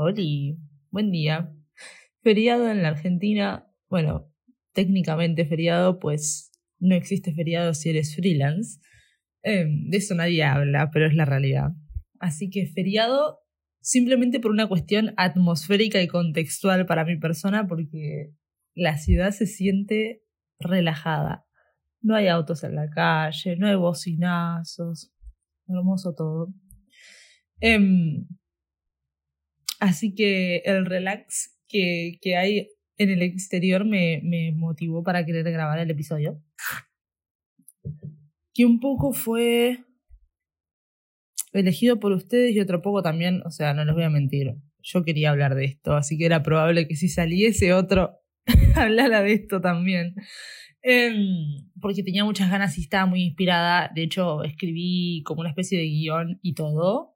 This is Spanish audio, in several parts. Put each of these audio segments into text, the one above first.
Oli, buen día. Feriado en la Argentina, bueno, técnicamente feriado, pues no existe feriado si eres freelance. De eso nadie habla, pero es la realidad. Así que feriado simplemente por una cuestión atmosférica y contextual para mi persona, porque la ciudad se siente relajada. No hay autos en la calle, no hay bocinazos, hermoso todo. Así que el relax que hay en el exterior me motivó para querer grabar el episodio. Que un poco fue elegido por ustedes y otro poco también, o sea, no les voy a mentir. Yo quería hablar de esto, así que era probable que si saliese otro hablara de esto también. Porque tenía muchas ganas y estaba muy inspirada. De hecho, escribí como una especie de guión y todo,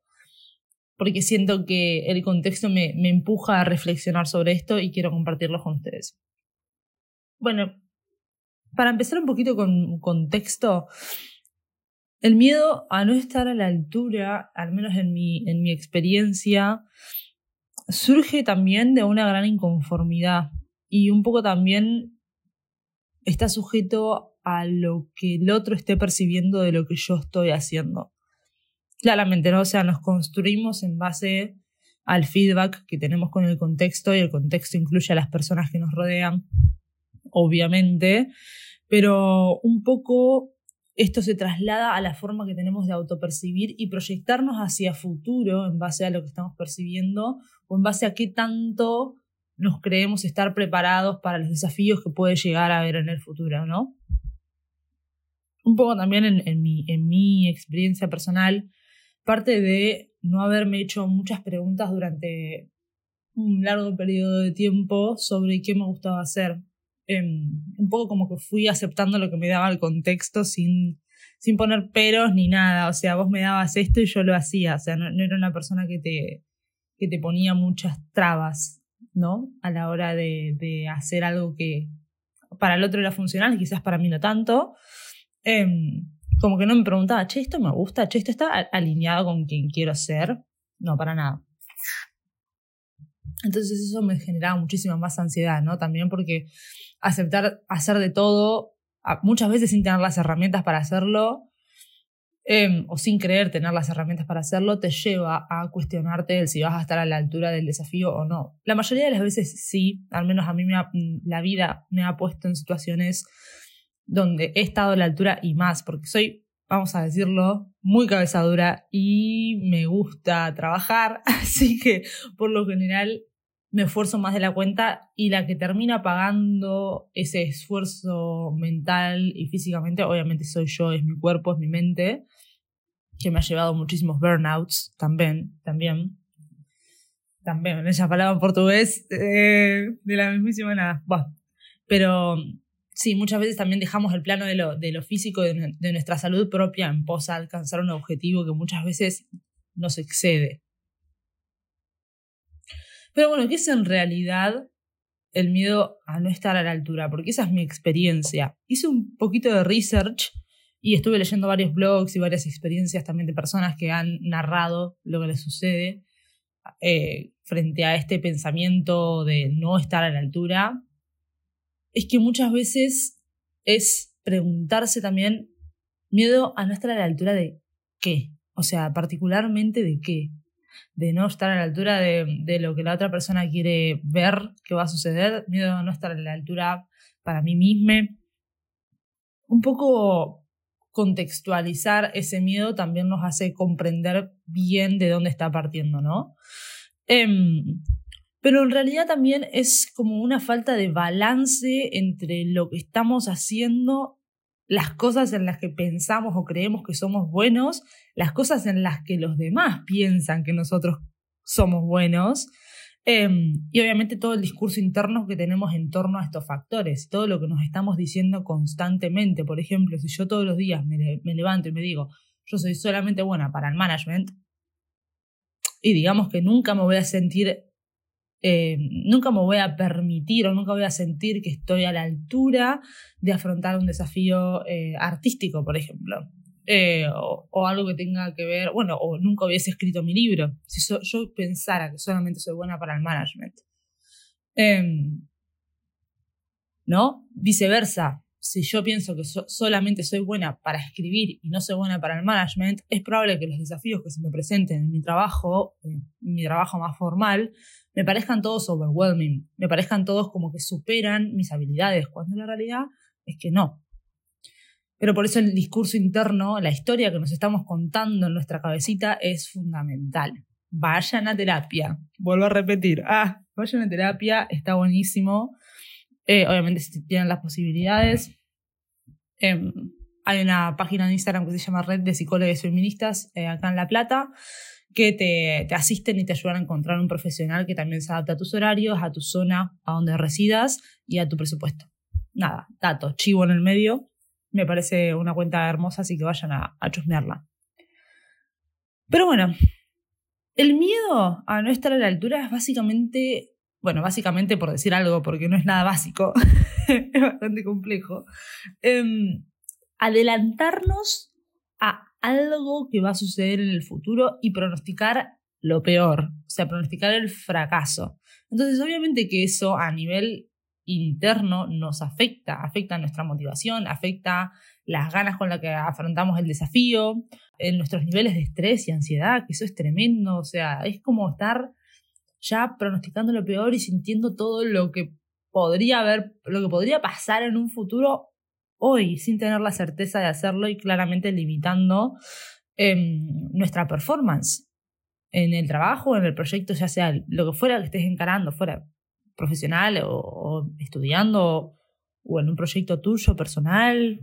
porque siento que el contexto me empuja a reflexionar sobre esto y quiero compartirlo con ustedes. Bueno, para empezar un poquito con contexto, el miedo a no estar a la altura, al menos en mi experiencia, surge también de una gran inconformidad y un poco también está sujeto a lo que el otro esté percibiendo de lo que yo estoy haciendo. Claramente, ¿no? O sea, nos construimos en base al feedback que tenemos con el contexto, y el contexto incluye a las personas que nos rodean, obviamente, pero un poco esto se traslada a la forma que tenemos de autopercibir y proyectarnos hacia futuro en base a lo que estamos percibiendo o en base a qué tanto nos creemos estar preparados para los desafíos que puede llegar a haber en el futuro, ¿no? Un poco también en mi experiencia personal, parte de no haberme hecho muchas preguntas durante un largo periodo de tiempo sobre qué me gustaba hacer. Un poco como que fui aceptando lo que me daba el contexto sin poner peros ni nada. O sea, vos me dabas esto y yo lo hacía. O sea, no era una persona que te ponía muchas trabas, ¿no? A la hora de hacer algo que para el otro era funcional, quizás para mí no tanto. Como que no me preguntaba, che, esto me gusta, che, esto está alineado con quien quiero ser. No, para nada. Entonces eso me generaba muchísima más ansiedad, ¿no? También porque aceptar hacer de todo, muchas veces sin tener las herramientas para hacerlo, o sin creer tener las herramientas para hacerlo, te lleva a cuestionarte el si vas a estar a la altura del desafío o no. La mayoría de las veces sí, al menos a mí la vida me ha puesto en situaciones donde he estado a la altura y más, porque soy, vamos a decirlo, muy cabeza dura y me gusta trabajar, así que por lo general me esfuerzo más de la cuenta y la que termina pagando ese esfuerzo mental y físicamente, obviamente soy yo, es mi cuerpo, es mi mente, que me ha llevado muchísimos burnouts también, esa palabra en portugués, de la mismísima nada, bueno, pero sí, muchas veces también dejamos el plano de lo físico, de nuestra salud propia en pos a alcanzar un objetivo que muchas veces nos excede. Pero bueno, ¿qué es en realidad el miedo a no estar a la altura? Porque esa es mi experiencia. Hice un poquito de research y estuve leyendo varios blogs y varias experiencias también de personas que han narrado lo que les sucede frente a este pensamiento de no estar a la altura. Es que muchas veces es preguntarse también miedo a no estar a la altura de qué. O sea, particularmente de qué. De no estar a la altura de lo que la otra persona quiere ver que va a suceder. Miedo a no estar a la altura para mí misma. Un poco contextualizar ese miedo también nos hace comprender bien de dónde está partiendo, ¿no? Pero en realidad también es como una falta de balance entre lo que estamos haciendo, las cosas en las que pensamos o creemos que somos buenos, las cosas en las que los demás piensan que nosotros somos buenos, y obviamente todo el discurso interno que tenemos en torno a estos factores, todo lo que nos estamos diciendo constantemente. Por ejemplo, si yo todos los días me levanto y me digo, yo soy solamente buena para el management, y digamos que nunca me voy a sentir... nunca me voy a permitir o nunca voy a sentir que estoy a la altura de afrontar un desafío artístico, por ejemplo. o algo que tenga que ver, bueno, o nunca hubiese escrito mi libro, si yo pensara que solamente soy buena para el management. ¿No? Viceversa, si yo pienso que solamente soy buena para escribir y no soy buena para el management, es probable que los desafíos que se me presenten en mi trabajo más formal, me parezcan todos overwhelming, me parezcan todos como que superan mis habilidades, cuando la realidad es que no. Pero por eso el discurso interno, la historia que nos estamos contando en nuestra cabecita es fundamental. Vayan a terapia. Vuelvo a repetir. Vayan a terapia, está buenísimo. Obviamente si tienen las posibilidades. Hay una página en Instagram que se llama Red de Psicólogos Feministas, acá en La Plata, que te asisten y te ayudan a encontrar un profesional que también se adapte a tus horarios, a tu zona, a donde residas y a tu presupuesto. Nada, dato, chivo en el medio. Me parece una cuenta hermosa, así que vayan a chusmearla. Pero bueno, el miedo a no estar a la altura es básicamente por decir algo, porque no es nada básico, es bastante complejo, adelantarnos a algo que va a suceder en el futuro y pronosticar lo peor, o sea, pronosticar el fracaso. Entonces, obviamente que eso a nivel interno nos afecta nuestra motivación, afecta las ganas con las que afrontamos el desafío, en nuestros niveles de estrés y ansiedad, que eso es tremendo, o sea, es como estar ya pronosticando lo peor y sintiendo todo lo que podría pasar en un futuro hoy, sin tener la certeza de hacerlo y claramente limitando nuestra performance en el trabajo, en el proyecto, ya sea lo que fuera que estés encarando, fuera profesional o estudiando o en un proyecto tuyo personal,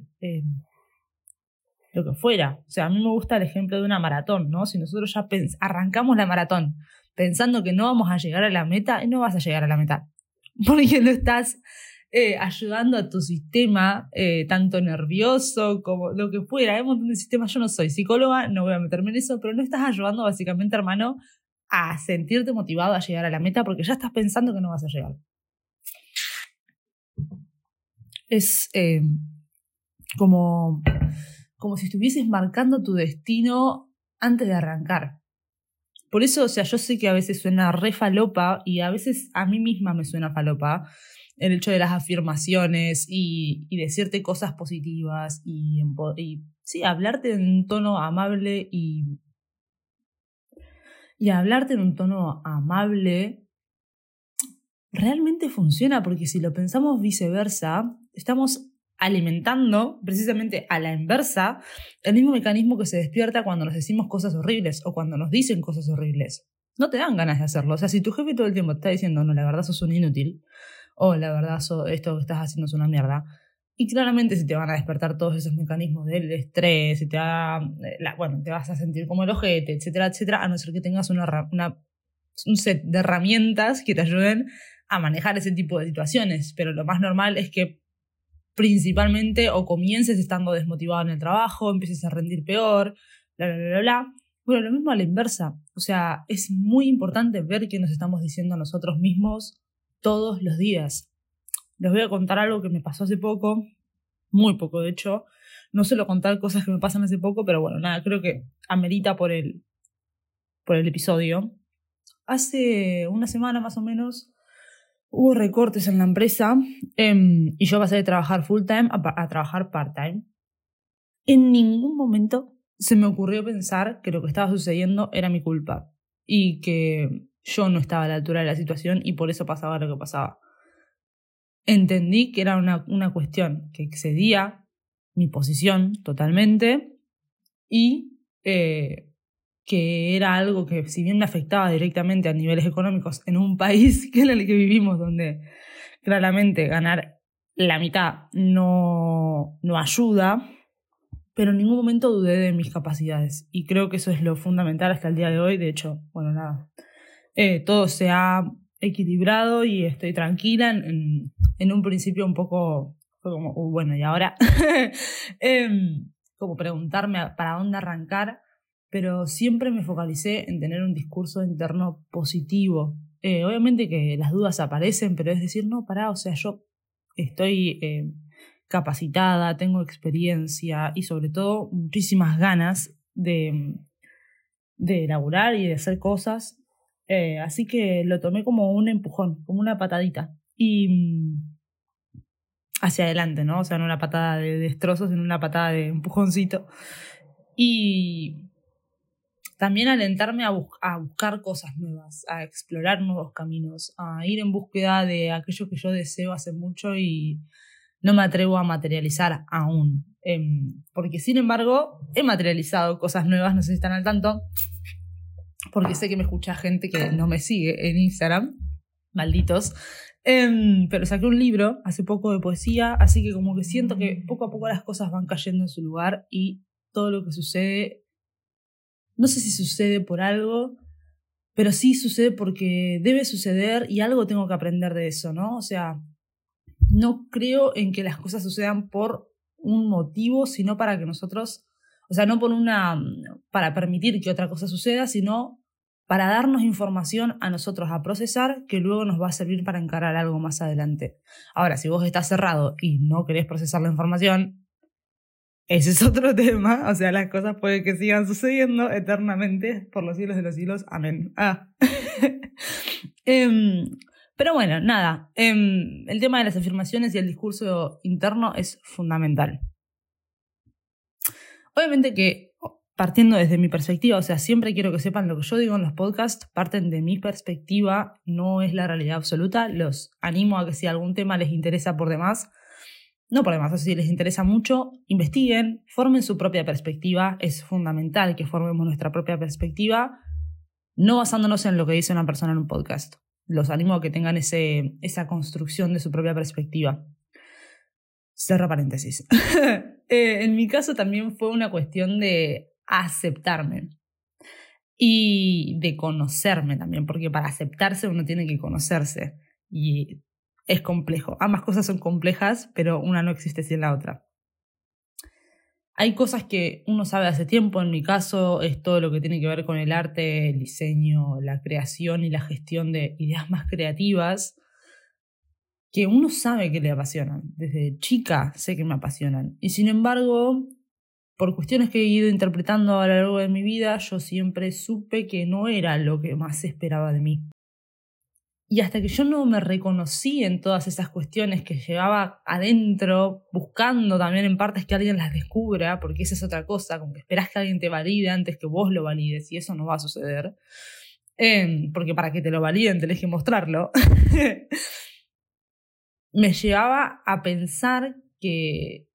lo que fuera. O sea, a mí me gusta el ejemplo de una maratón, ¿no? Si nosotros ya arrancamos la maratón pensando que no vamos a llegar a la meta, no vas a llegar a la meta, porque no estás ayudando a tu sistema, tanto nervioso como lo que fuera. Hay un montón de sistemas, yo no soy psicóloga, no voy a meterme en eso, pero no estás ayudando básicamente, hermano, a sentirte motivado a llegar a la meta porque ya estás pensando que no vas a llegar. Es como si estuvieses marcando tu destino antes de arrancar. Por eso, o sea, yo sé que a veces suena re falopa y a veces a mí misma me suena falopa el hecho de las afirmaciones y decirte cosas positivas y sí, hablarte en un tono amable y hablarte en un tono amable realmente funciona, porque si lo pensamos viceversa, estamos alimentando precisamente a la inversa el mismo mecanismo que se despierta cuando nos decimos cosas horribles o cuando nos dicen cosas horribles. No te dan ganas de hacerlo. O sea, si tu jefe todo el tiempo te está diciendo, no, la verdad sos un inútil, o la verdad esto que estás haciendo es una mierda, y claramente se te van a despertar todos esos mecanismos del estrés, te vas a sentir como el ojete, etcétera, etcétera, a no ser que tengas un set de herramientas que te ayuden a manejar ese tipo de situaciones. Pero lo más normal es que principalmente o comiences estando desmotivado en el trabajo, empieces a rendir peor, bla, bla, bla, bla. Bueno, lo mismo a la inversa. O sea, es muy importante ver qué nos estamos diciendo a nosotros mismos todos los días. Les voy a contar algo que me pasó hace poco, muy poco de hecho. No suelo contar cosas que me pasan hace poco, pero bueno, nada, creo que amerita por el episodio. Hace una semana más o menos hubo recortes en la empresa y yo pasé de trabajar full time a trabajar part time. En ningún momento se me ocurrió pensar que lo que estaba sucediendo era mi culpa y que yo no estaba a la altura de la situación y por eso pasaba lo que pasaba. Entendí que era una cuestión que excedía mi posición totalmente y que era algo que, si bien me afectaba directamente a niveles económicos en un país que es el que vivimos, donde claramente ganar la mitad no ayuda, pero en ningún momento dudé de mis capacidades. Y creo que eso es lo fundamental hasta el día de hoy. De hecho, bueno, nada, todo se ha equilibrado y estoy tranquila. En un principio un poco fue como, bueno, ¿y ahora? Como preguntarme para dónde arrancar, pero siempre me focalicé en tener un discurso interno positivo. Obviamente que las dudas aparecen, pero es decir, no, pará, o sea, yo estoy capacitada, tengo experiencia y sobre todo muchísimas ganas de elaborar y de hacer cosas. Así que lo tomé como un empujón, como una patadita. Y hacia adelante, ¿no? O sea, no una patada de destrozos, sino una patada de empujoncito. Y también alentarme a buscar cosas nuevas, a explorar nuevos caminos, a ir en búsqueda de aquello que yo deseo hace mucho y no me atrevo a materializar aún. Porque sin embargo, he materializado cosas nuevas, no sé si están al tanto, porque sé que me escucha gente que no me sigue en Instagram, malditos. Pero saqué un libro hace poco de poesía, así que como que siento que poco a poco las cosas van cayendo en su lugar y todo lo que sucede, no sé si sucede por algo, pero sí sucede porque debe suceder y algo tengo que aprender de eso, ¿no? O sea, no creo en que las cosas sucedan por un motivo, sino para que nosotros, o sea, no por una, para permitir que otra cosa suceda, sino para darnos información a nosotros a procesar que luego nos va a servir para encarar algo más adelante. Ahora, si vos estás cerrado y no querés procesar la información, ese es otro tema. O sea, las cosas pueden que sigan sucediendo eternamente por los siglos de los siglos. Amén. Pero bueno, nada. El tema de las afirmaciones y el discurso interno es fundamental. Obviamente que partiendo desde mi perspectiva, o sea, siempre quiero que sepan lo que yo digo en los podcasts, parten de mi perspectiva, no es la realidad absoluta, los animo a que si algún tema les interesa por demás, no por demás, o sea, si les interesa mucho, investiguen, formen su propia perspectiva, es fundamental que formemos nuestra propia perspectiva, no basándonos en lo que dice una persona en un podcast. Los animo a que tengan esa construcción de su propia perspectiva. Cerro paréntesis. En mi caso también fue una cuestión de aceptarme y de conocerme también, porque para aceptarse uno tiene que conocerse y es complejo. Ambas cosas son complejas, pero una no existe sin la otra. Hay cosas que uno sabe hace tiempo, en mi caso es todo lo que tiene que ver con el arte, el diseño, la creación y la gestión de ideas más creativas, que uno sabe que le apasionan. Desde chica sé que me apasionan. Y sin embargo, por cuestiones que he ido interpretando a lo largo de mi vida, yo siempre supe que no era lo que más esperaba de mí. Y hasta que yo no me reconocí en todas esas cuestiones que llevaba adentro, buscando también en partes que alguien las descubra, porque esa es otra cosa, como que esperás que alguien te valide antes que vos lo valides, y eso no va a suceder. Porque para que te lo validen tenés que mostrarlo. Me llevaba a pensar que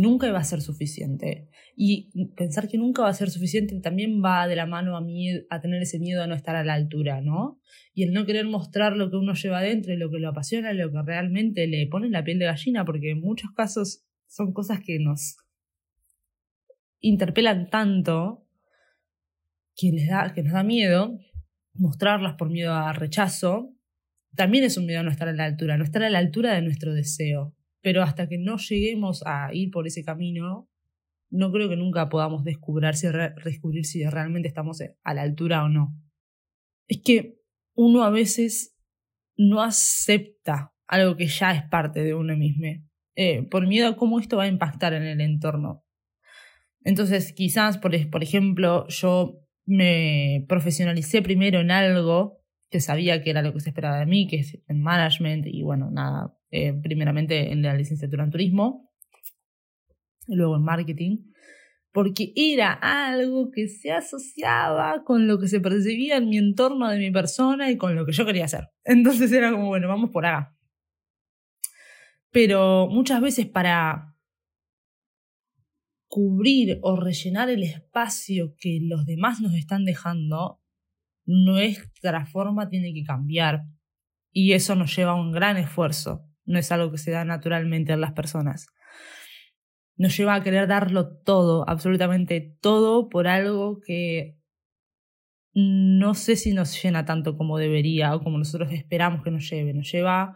nunca iba a ser suficiente. Y pensar que nunca va a ser suficiente también va de la mano a tener ese miedo a no estar a la altura, ¿no? Y el no querer mostrar lo que uno lleva adentro, lo que lo apasiona, lo que realmente le pone la piel de gallina, porque en muchos casos son cosas que nos interpelan tanto que nos da miedo mostrarlas por miedo a rechazo. También es un miedo a no estar a la altura, no estar a la altura de nuestro deseo. Pero hasta que no lleguemos a ir por ese camino, no creo que nunca podamos descubrir si realmente estamos a la altura o no. Es que uno a veces no acepta algo que ya es parte de uno mismo, por miedo a cómo esto va a impactar en el entorno. Entonces quizás, por ejemplo, yo me profesionalicé primero en algo que sabía que era lo que se esperaba de mí, que es en management y bueno, nada, primeramente en la licenciatura en turismo, y luego en marketing, porque era algo que se asociaba con lo que se percibía en mi entorno de mi persona y con lo que yo quería hacer. Entonces era como, bueno, vamos por acá. Pero muchas veces para cubrir o rellenar el espacio que los demás nos están dejando, nuestra forma tiene que cambiar y eso nos lleva a un gran esfuerzo, no es algo que se da naturalmente en las personas, nos lleva a querer darlo todo, absolutamente todo por algo que no sé si nos llena tanto como debería o como nosotros esperamos que nos lleve, nos lleva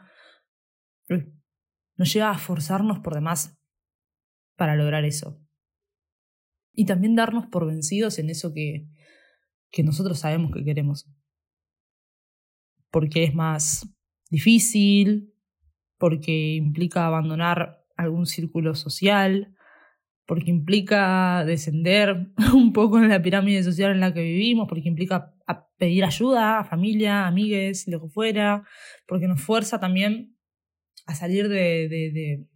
a forzarnos por demás para lograr eso y también darnos por vencidos en eso que nosotros sabemos que queremos. Porque es más difícil, porque implica abandonar algún círculo social, porque implica descender un poco en la pirámide social en la que vivimos, porque implica a pedir ayuda a familia, amigues, lo que fuera, porque nos fuerza también a salir de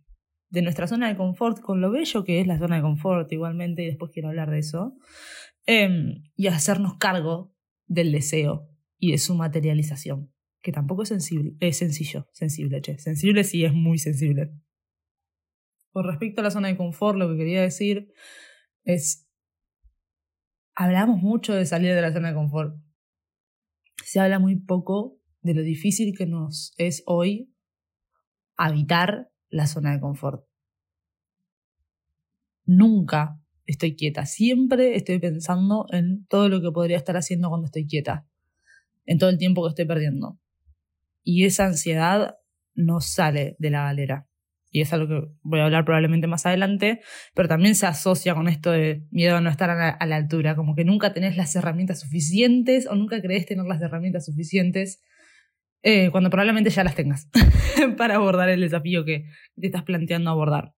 nuestra zona de confort, con lo bello que es la zona de confort igualmente, y después quiero hablar de eso, y a hacernos cargo del deseo y de su materialización, que tampoco es sensible, es sencillo, sensible sí, es muy sensible. Con respecto a la zona de confort, lo que quería decir es, hablamos mucho de salir de la zona de confort. Se habla muy poco de lo difícil que nos es hoy habitar la zona de confort. Nunca estoy quieta, siempre estoy pensando en todo lo que podría estar haciendo cuando estoy quieta, en todo el tiempo que estoy perdiendo. Y esa ansiedad no sale de la galera. Y es algo que voy a hablar probablemente más adelante, pero también se asocia con esto de miedo a no estar a la altura, como que nunca tenés las herramientas suficientes o nunca creés tener las herramientas suficientes cuando probablemente ya las tengas para abordar el desafío que te estás planteando abordar.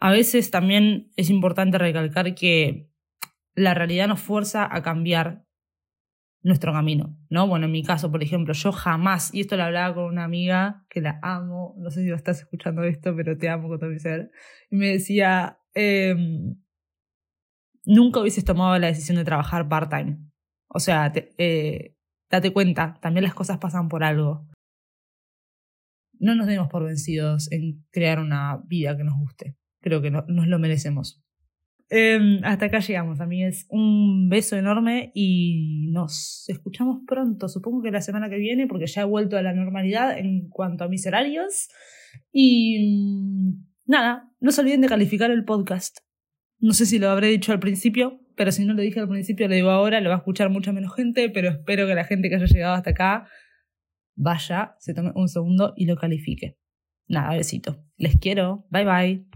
A veces también es importante recalcar que la realidad nos fuerza a cambiar nuestro camino, ¿no? Bueno, en mi caso, por ejemplo, yo jamás, y esto lo hablaba con una amiga que la amo, no sé si lo estás escuchando esto, pero te amo con todo mi ser, y me decía, nunca hubieses tomado la decisión de trabajar part-time. O sea, date cuenta, también las cosas pasan por algo. No nos demos por vencidos en crear una vida que nos guste. Creo que nos lo merecemos. Hasta acá llegamos, amigues. Un beso enorme y nos escuchamos pronto. Supongo que la semana que viene, porque ya he vuelto a la normalidad en cuanto a mis horarios. Y nada, no se olviden de calificar el podcast. No sé si lo habré dicho al principio, pero si no lo dije al principio, lo digo ahora. Lo va a escuchar mucha menos gente, pero espero que la gente que haya llegado hasta acá vaya, se tome un segundo y lo califique. Nada, besito. Les quiero. Bye bye.